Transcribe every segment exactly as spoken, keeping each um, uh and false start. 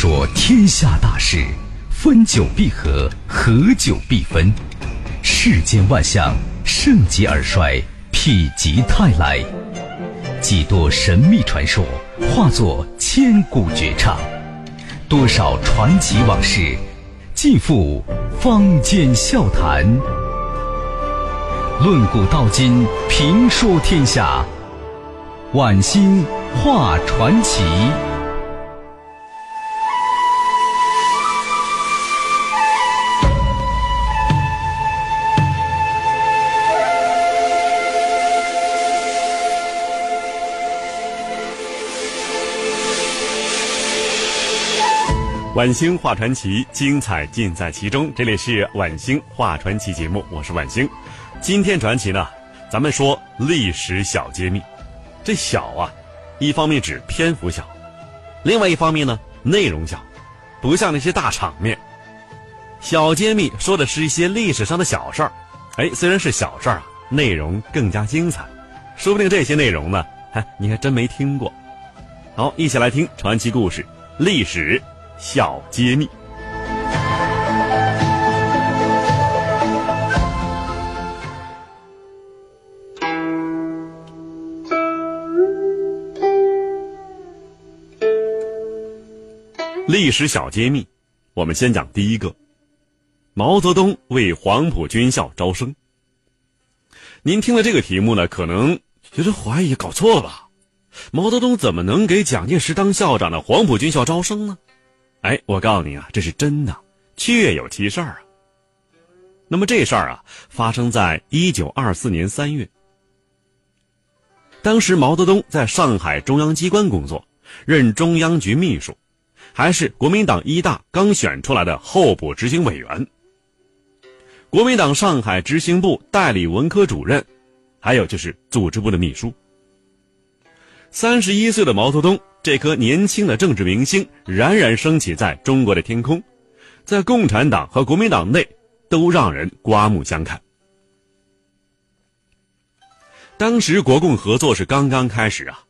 说天下大事，分久必合，合久必分。世间万象，盛极而衰，否极泰来。几多神秘传说，化作千古绝唱；多少传奇往事，尽付坊间笑谈。论古道今，评说天下，晚星画传奇。晚星画传奇，精彩尽在其中。这里是晚星画传奇节目，我是晚星。今天传奇呢，咱们说历史小揭秘。这小啊，一方面指篇幅小，另外一方面呢，内容小，不像那些大场面。小揭秘说的是一些历史上的小事儿，哎，虽然是小事儿啊，内容更加精彩。说不定这些内容呢，哎，你还真没听过。好，一起来听传奇故事，历史小揭秘。历史小揭秘，我们先讲第一个。毛泽东为黄埔军校招生。您听了这个题目呢，可能觉得怀疑搞错了吧？毛泽东怎么能给蒋介石当校长的黄埔军校招生呢？哎，我告诉你啊，这是真的，确有其事儿啊。那么这事儿啊，发生在一九二四年三月。当时毛泽东在上海中央机关工作，任中央局秘书，还是国民党一大刚选出来的候补执行委员，国民党上海执行部代理文科主任，还有就是组织部的秘书。三十一岁的毛泽东，这颗年轻的政治明星冉冉升起在中国的天空，在共产党和国民党内都让人刮目相看。当时国共合作是刚刚开始啊，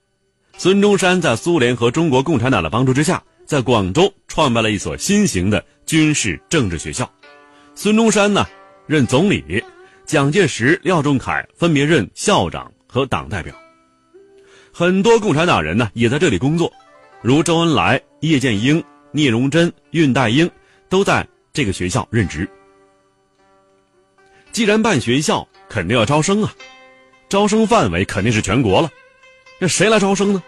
孙中山在苏联和中国共产党的帮助之下，在广州创办了一所新型的军事政治学校。孙中山呢任总理，蒋介石、廖仲恺分别任校长和党代表。很多共产党人呢也在这里工作，如周恩来、叶剑英、聂荣臻、恽代英都在这个学校任职。既然办学校，肯定要招生啊，招生范围肯定是全国了，那谁来招生呢？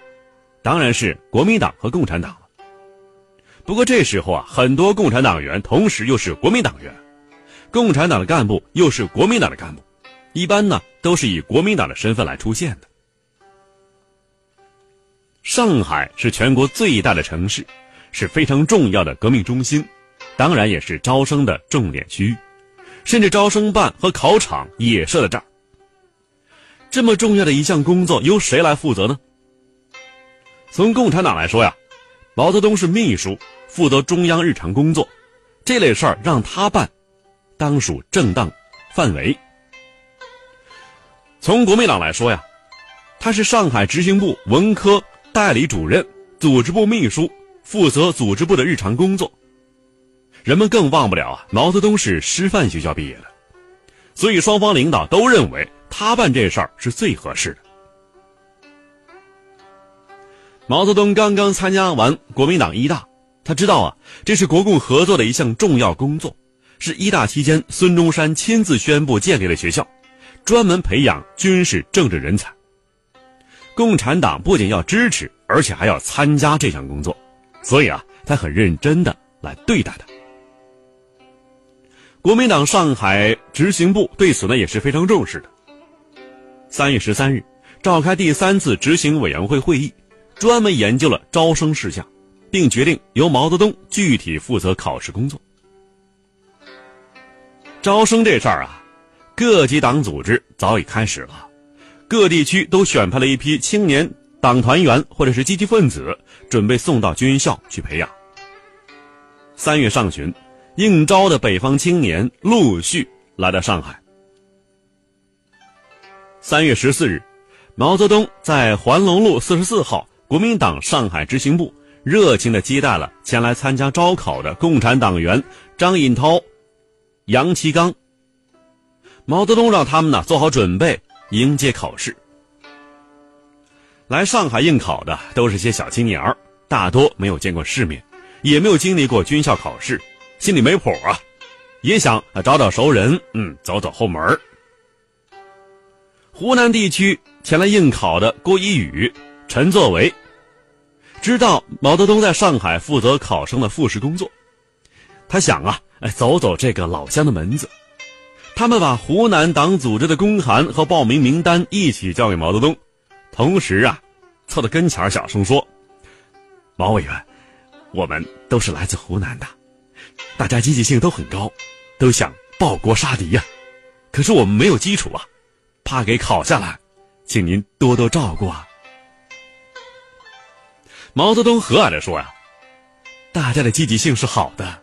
当然是国民党和共产党了。不过这时候啊，很多共产党员同时又是国民党员，共产党的干部又是国民党的干部，一般呢都是以国民党的身份来出现的。上海是全国最大的城市，是非常重要的革命中心，当然也是招生的重点区域，甚至招生办和考场也设在这儿。这么重要的一项工作由谁来负责呢？从共产党来说呀，毛泽东是秘书，负责中央日常工作，这类事儿让他办，当属正当范围。从国民党来说呀，他是上海执行部文科代理主任，组织部秘书，负责组织部的日常工作。人们更忘不了啊，毛泽东是师范学校毕业的，所以双方领导都认为他办这事儿是最合适的。毛泽东刚刚参加完国民党一大，他知道啊，这是国共合作的一项重要工作，是一大期间孙中山亲自宣布建立的学校，专门培养军事政治人才。共产党不仅要支持，而且还要参加这项工作，所以啊，他很认真的来对待他。国民党上海执行部对此呢也是非常重视的。三月十三日，召开第三次执行委员会会议，专门研究了招生事项，并决定由毛泽东具体负责考试工作。招生这事儿啊，各级党组织早已开始了。各地区都选派了一批青年党团员或者是积极分子，准备送到军校去培养。三月上旬，应招的北方青年陆续来到上海。三月十四日，毛泽东在环龙路四十四号国民党上海执行部热情地接待了前来参加招考的共产党员张引涛、杨其刚。毛泽东让他们呢做好准备，迎接考试。来上海应考的都是些小青年儿，大多没有见过世面，也没有经历过军校考试，心里没谱啊，也想找找熟人，嗯，走走后门。湖南地区前来应考的郭一宇、陈作为，知道毛泽东在上海负责考生的复试工作，他想啊，走走这个老乡的门子。他们把湖南党组织的公函和报名名单一起交给毛泽东，同时啊，凑到跟前小声说：“毛委员，我们都是来自湖南的，大家积极性都很高，都想报国杀敌呀、啊。可是我们没有基础啊，怕给考下来，请您多多照顾啊。”毛泽东和蔼地说呀、啊：“大家的积极性是好的，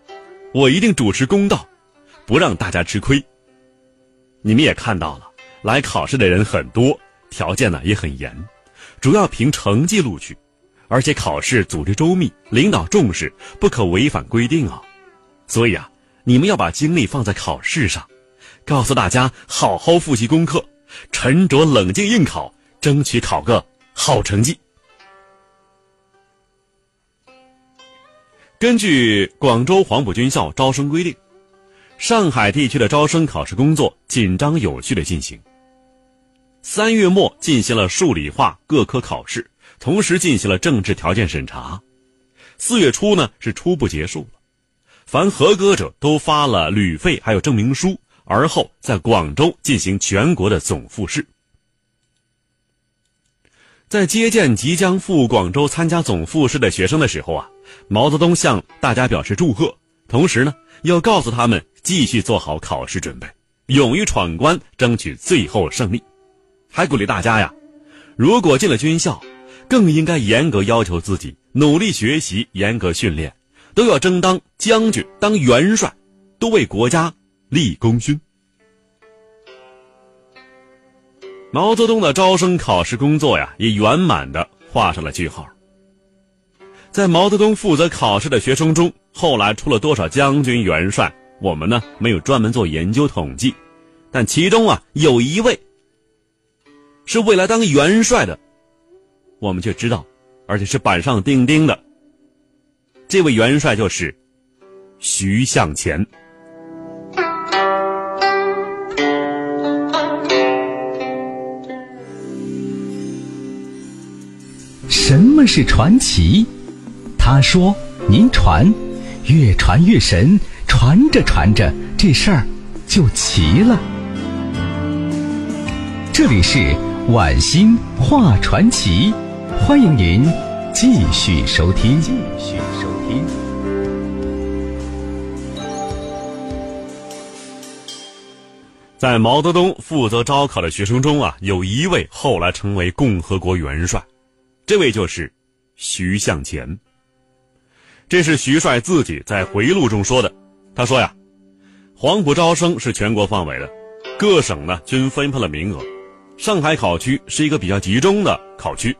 我一定主持公道，不让大家吃亏。你们也看到了，来考试的人很多，条件呢也很严，主要凭成绩录取，而且考试组织周密，领导重视，不可违反规定啊。所以啊，你们要把精力放在考试上，告诉大家好好复习功课，沉着冷静应考，争取考个好成绩。”根据广州黄埔军校招生规定，上海地区的招生考试工作紧张有序地进行。三月末进行了数理化各科考试，同时进行了政治条件审查。四月初呢是初步结束了，凡合格者都发了旅费还有证明书，而后在广州进行全国的总复试。在接见即将赴广州参加总复试的学生的时候啊，毛泽东向大家表示祝贺，同时呢要告诉他们继续做好考试准备，勇于闯关，争取最后胜利。还鼓励大家呀，如果进了军校，更应该严格要求自己，努力学习，严格训练，都要争当将军，当元帅，都为国家立功勋。毛泽东的招生考试工作呀，也圆满地画上了句号。在毛泽东负责考试的学生中，后来出了多少将军元帅，我们呢没有专门做研究统计，但其中啊有一位是未来当元帅的，我们却知道，而且是板上钉钉的。这位元帅就是徐向前。什么是传奇？他说您传，越传越神，传着传着这事儿就齐了。这里是晚星话传奇，欢迎您继续收听。继续收听。在毛泽东负责招考的学生中啊，有一位后来成为共和国元帅，这位就是徐向前。这是徐帅自己在回忆录中说的。他说呀，黄埔招生是全国范围的，各省呢均分配了名额。上海考区是一个比较集中的考区，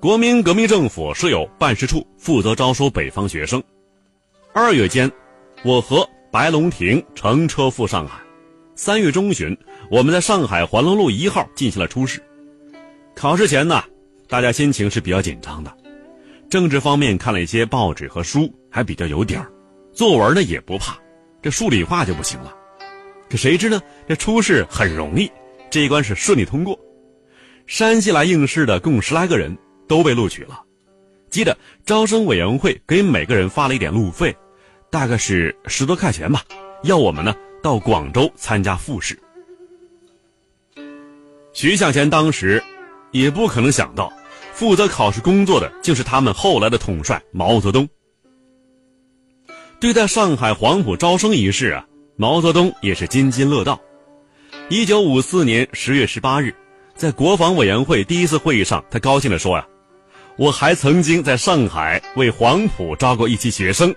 国民革命政府设有办事处，负责招收北方学生。二月间，我和白龙亭乘车赴上海。三月中旬，我们在上海环龙路一号进行了初试。考试前呢，大家心情是比较紧张的，政治方面看了一些报纸和书，还比较有底儿，作文呢也不怕，这数理化就不行了。可谁知呢，这初试很容易，这一关是顺利通过。山西来应试的共十来个人都被录取了。记得招生委员会给每个人发了一点路费，大概是十多块钱吧，要我们呢到广州参加复试。徐向前当时也不可能想到，负责考试工作的竟是他们后来的统帅毛泽东。对待上海黄埔招生一事啊，毛泽东也是津津乐道。一九五四年十月十八日，在国防委员会第一次会议上，他高兴地说呀、啊：“我还曾经在上海为黄埔招过一期学生，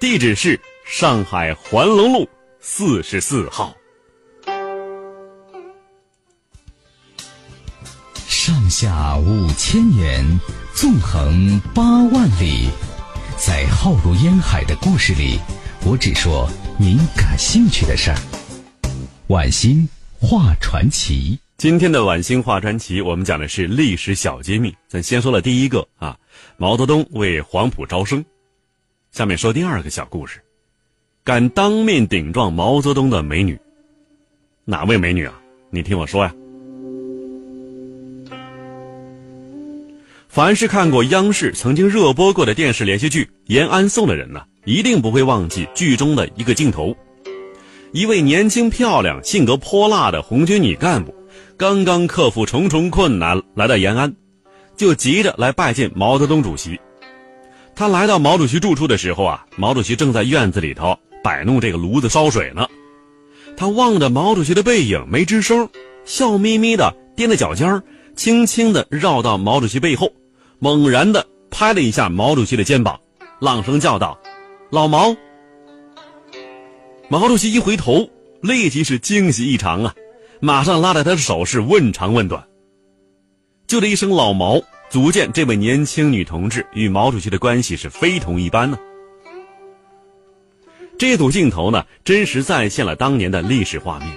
地址是上海环龙路四十四号。”上驾五千年，纵横八万里。在浩如烟海的故事里，我只说您感兴趣的事儿。晚星画传奇，今天的晚星画传奇，我们讲的是历史小揭秘。咱先说了第一个啊，毛泽东为黄埔招生。下面说第二个小故事，敢当面顶撞毛泽东的美女。哪位美女啊？你听我说呀。凡是看过央视曾经热播过的电视连续剧《延安颂》的人呢，一定不会忘记剧中的一个镜头。一位年轻漂亮、性格泼辣的红军女干部，刚刚克服重重困难来到延安，就急着来拜见毛泽东主席。她来到毛主席住处的时候啊，毛主席正在院子里头摆弄这个炉子烧水呢。她望着毛主席的背影没吱声，笑眯眯的踮着脚尖，轻轻的绕到毛主席背后，猛然的拍了一下毛主席的肩膀，朗声叫道：“老毛！”毛主席一回头，立即是惊喜异常啊，马上拉着他的手是问长问短。就这一声老毛，足见这位年轻女同志与毛主席的关系是非同一般呢、啊。这组镜头呢，真实再现了当年的历史画面。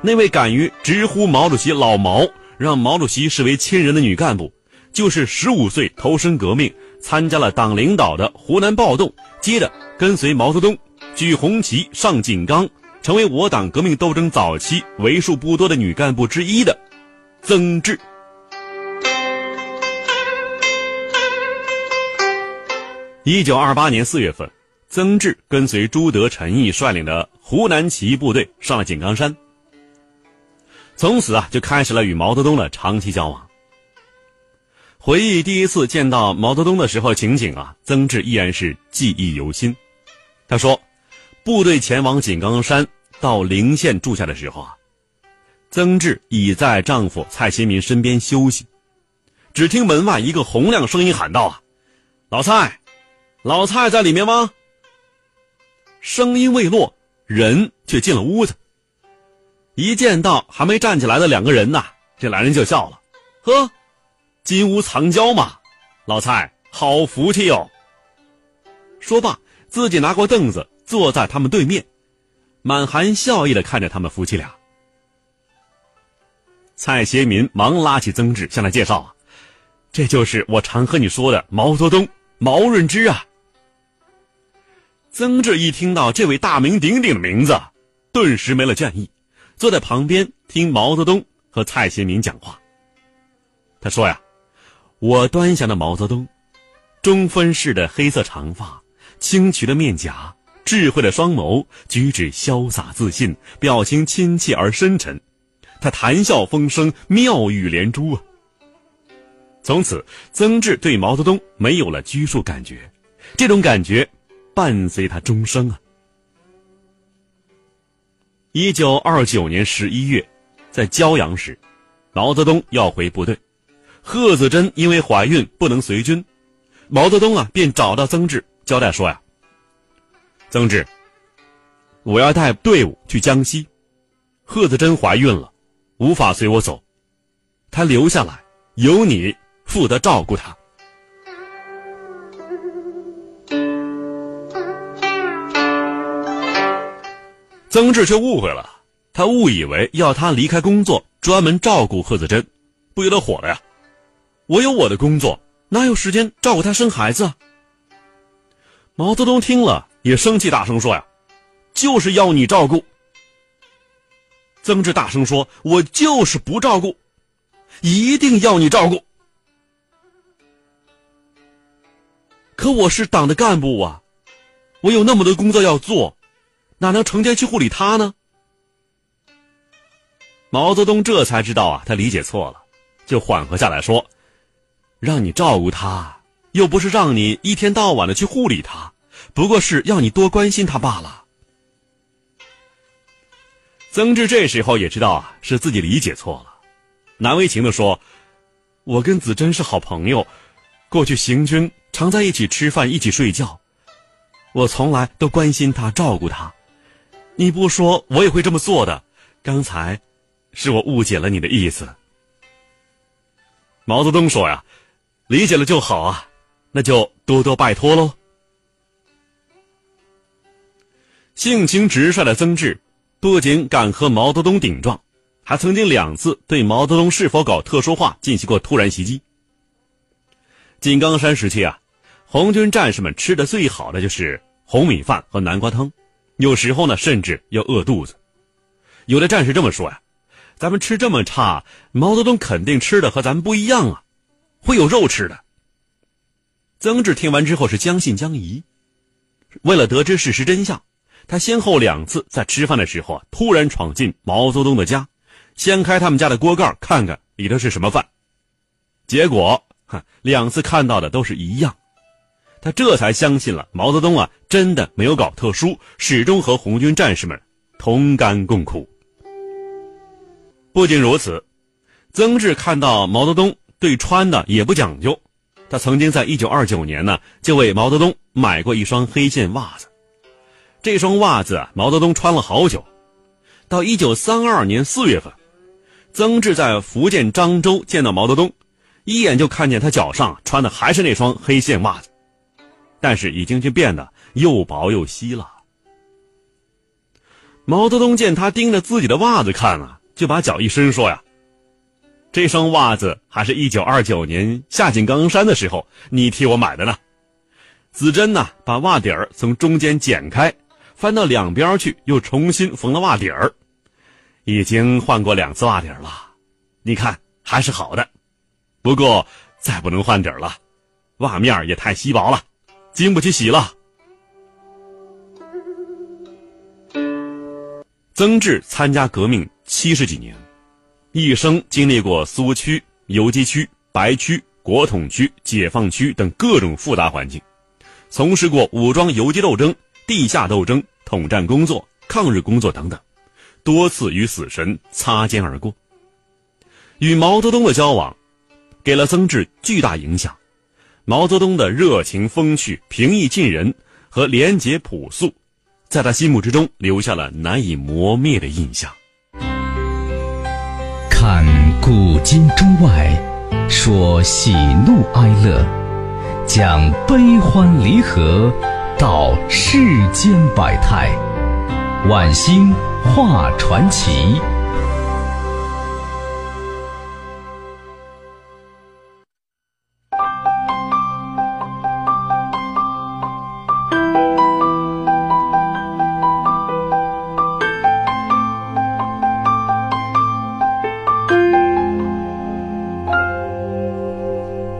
那位敢于直呼毛主席老毛，让毛主席视为亲人的女干部，就是十五岁投身革命，参加了党领导的湖南暴动，接着跟随毛泽东举红旗上井冈，成为我党革命斗争早期为数不多的女干部之一的曾志。一九二八年四月份，曾志跟随朱德、陈毅率领的湖南起义部队上了井冈山，从此啊，就开始了与毛泽东的长期交往。回忆第一次见到毛泽东的时候情景啊，曾志依然是记忆犹新。他说，部队前往井冈山到陵县住下的时候啊，曾志已在丈夫蔡新民身边休息。只听门外一个洪亮声音喊道啊：“老蔡，老蔡在里面吗？”声音未落，人却进了屋子。一见到还没站起来的两个人呐、啊，这男人就笑了：“呵，金屋藏娇嘛，老蔡好福气哟、哦。”说罢，自己拿过凳子坐在他们对面，满含笑意的看着他们夫妻俩。蔡协民忙拉起曾志向他介绍啊：“这就是我常和你说的毛泽东，毛润之啊。”曾志一听到这位大名鼎鼎的名字，顿时没了倦意。坐在旁边听毛泽东和蔡协民讲话。他说呀，我端详着毛泽东，中分式的黑色长发，清癯的面颊，智慧的双眸，举止潇洒自信，表情亲切而深沉。他谈笑风生，妙语连珠啊。从此，曾志对毛泽东没有了拘束感觉，这种感觉伴随他终生啊。一九二九年十一月，在骄阳时，毛泽东要回部队，贺子珍因为怀孕不能随军，毛泽东啊便找到曾志交代说呀，曾志，我要带队伍去江西，贺子珍怀孕了，无法随我走，她留下来，由你负责照顾她。曾志却误会了，他误以为要他离开工作专门照顾贺子珍，不由得火了呀，我有我的工作，哪有时间照顾他生孩子啊？毛泽东听了也生气，大声说呀，就是要你照顾。曾志大声说，我就是不照顾，一定要你照顾。可我是党的干部啊，我有那么多工作要做，哪能成天去护理他呢？毛泽东这才知道啊，他理解错了，就缓和下来说，让你照顾他，又不是让你一天到晚的去护理他，不过是要你多关心他罢了。曾志这时候也知道啊，是自己理解错了，难为情的说，我跟子珍是好朋友，过去行军常在一起吃饭，一起睡觉，我从来都关心他，照顾他，你不说我也会这么做的，刚才是我误解了你的意思。毛泽东说呀，理解了就好啊，那就多多拜托喽。性情直率的曾志不仅敢和毛泽东顶撞，还曾经两次对毛泽东是否搞特殊化进行过突然袭击。井冈山时期啊，红军战士们吃的最好的就是红米饭和南瓜汤，有时候呢甚至要饿肚子。有的战士这么说呀，咱们吃这么差，毛泽东肯定吃的和咱们不一样啊，会有肉吃的。曾志听完之后是将信将疑，为了得知事实真相，他先后两次在吃饭的时候啊，突然闯进毛泽东的家，掀开他们家的锅盖看看里头是什么饭，结果两次看到的都是一样。他这才相信了毛泽东啊，真的没有搞特殊，始终和红军战士们同甘共苦。不仅如此，曾志看到毛泽东对穿的也不讲究，他曾经在一九二九年呢，就为毛泽东买过一双黑线袜子。这双袜子啊，毛泽东穿了好久。到一九三二年四月份，曾志在福建漳州见到毛泽东，一眼就看见他脚上穿的还是那双黑线袜子，但是已经就变得又薄又稀了。毛泽东见他盯着自己的袜子看啊，就把脚一伸说呀，这双袜子还是一九二九年下井冈山的时候你替我买的呢。子珍呢，把袜底儿从中间剪开，翻到两边去，又重新缝了袜底儿，已经换过两次袜底儿了，你看还是好的，不过再不能换底儿了，袜面也太稀薄了，经不起洗了。曾志参加革命七十几年，一生经历过苏区、游击区、白区、国统区、解放区等各种复杂环境，从事过武装游击斗争、地下斗争、统战工作、抗日工作等等，多次与死神擦肩而过。与毛泽东的交往给了曾志巨大影响，毛泽东的热情风趣、平易近人和廉洁朴素，在他心目之中留下了难以磨灭的印象。看古今中外，说喜怒哀乐，讲悲欢离合，道世间百态，晚星画传奇。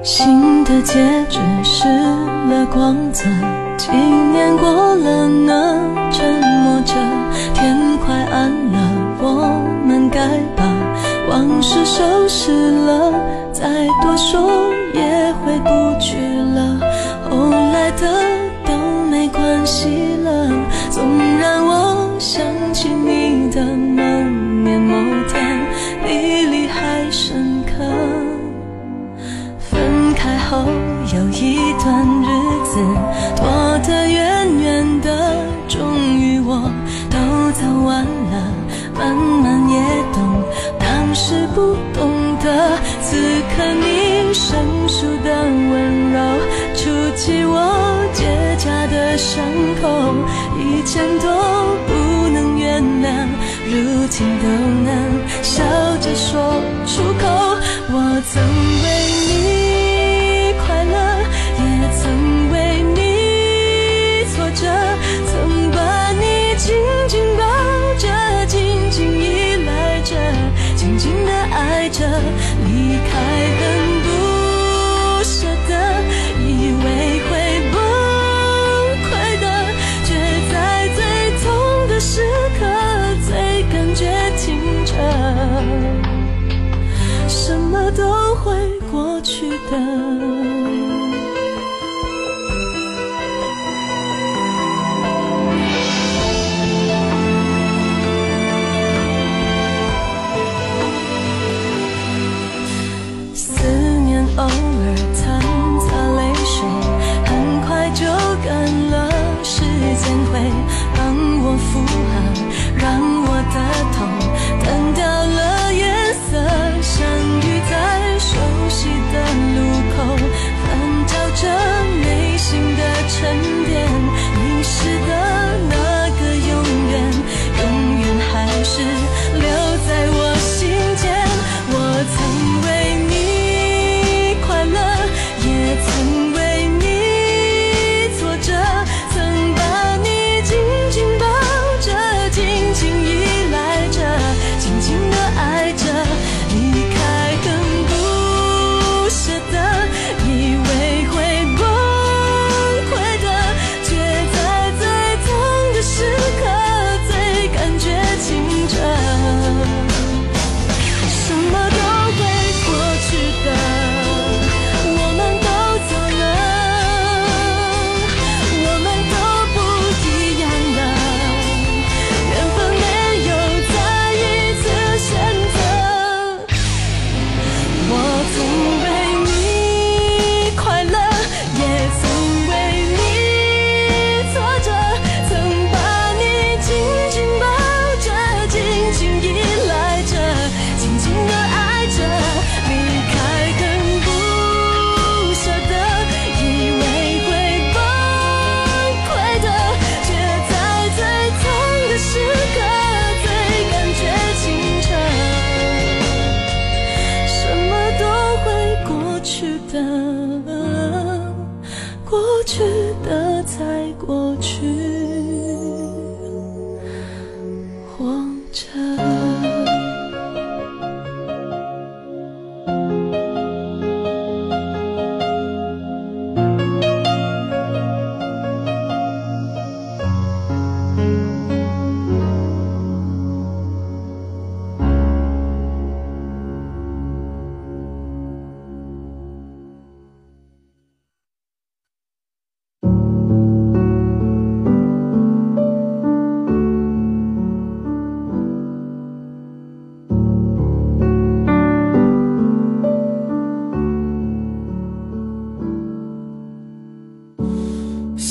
新的戒指失了光泽，几年过了呢，沉默着，天快暗了，我们该把往事收拾了，再多说也回不去了，后来的都没关系了，纵然我想起你的满面，某天比你还深刻。开后有一段日子躲得远远的，终于我都走完了，慢慢也懂当时不懂得，此刻你生疏的温柔触及我结痂的伤口，以前都不能原谅，如今都能笑着说出口，我曾为你离开很不舍得，以为会崩溃的，却在最痛的时刻最感觉清澈，什么都会过去的。等到了夜色，相遇在熟悉的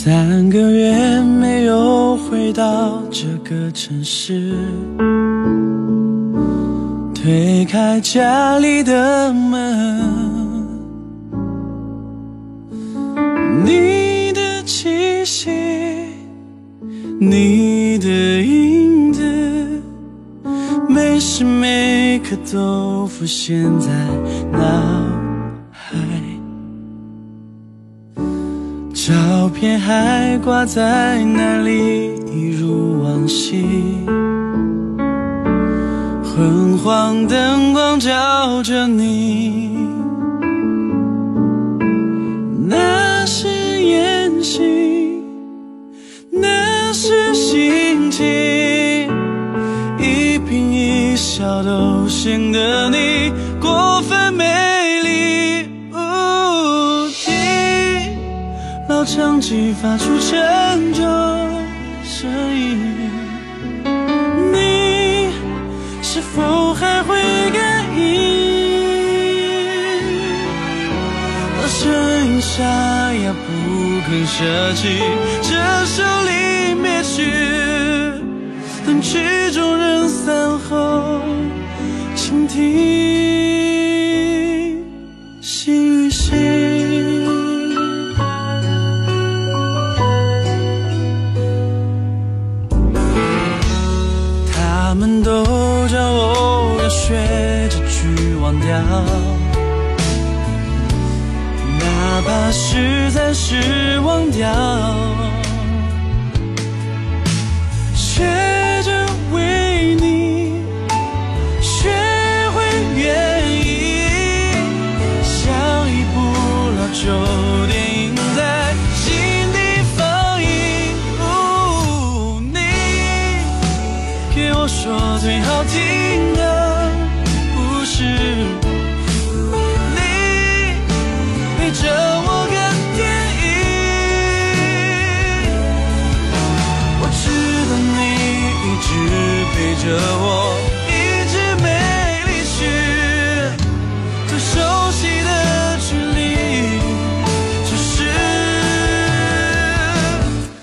三个月没有回到这个城市，推开家里的门，你的气息，你的影子，每时每刻都浮现在脑海。 照片还挂在那里，一如往昔。昏黄灯光照着你，那是眼睛，那是心情，一颦一笑都显得你过分美。 唱机发出沉重声音，你是否还会感应？我声音沙哑，不肯舍弃这首离别曲。等曲终人散后，请听心与心。 他们都叫我要学着去忘掉，哪怕是暂时忘掉，学着为你学会愿意，想一步老旧电影在心底放映。哦，你给我。 说最好听的故事，你陪着我看电影。我知道你一直陪着我，一直没离去。最熟悉的距离，就是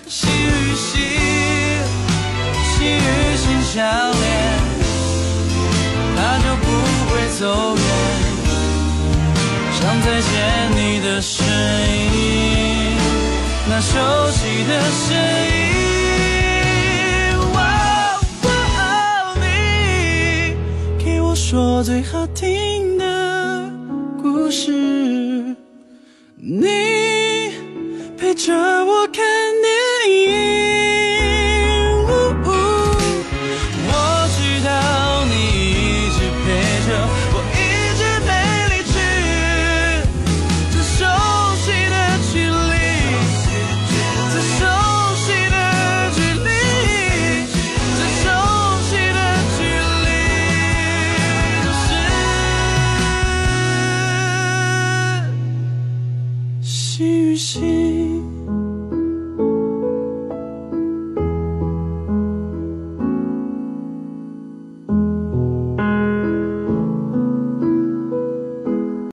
心与心，心与心相。 走远，想再见你的身影，那熟悉的身影。哇哦，你给我说最好听的故事，你陪着我看电影。 心与心。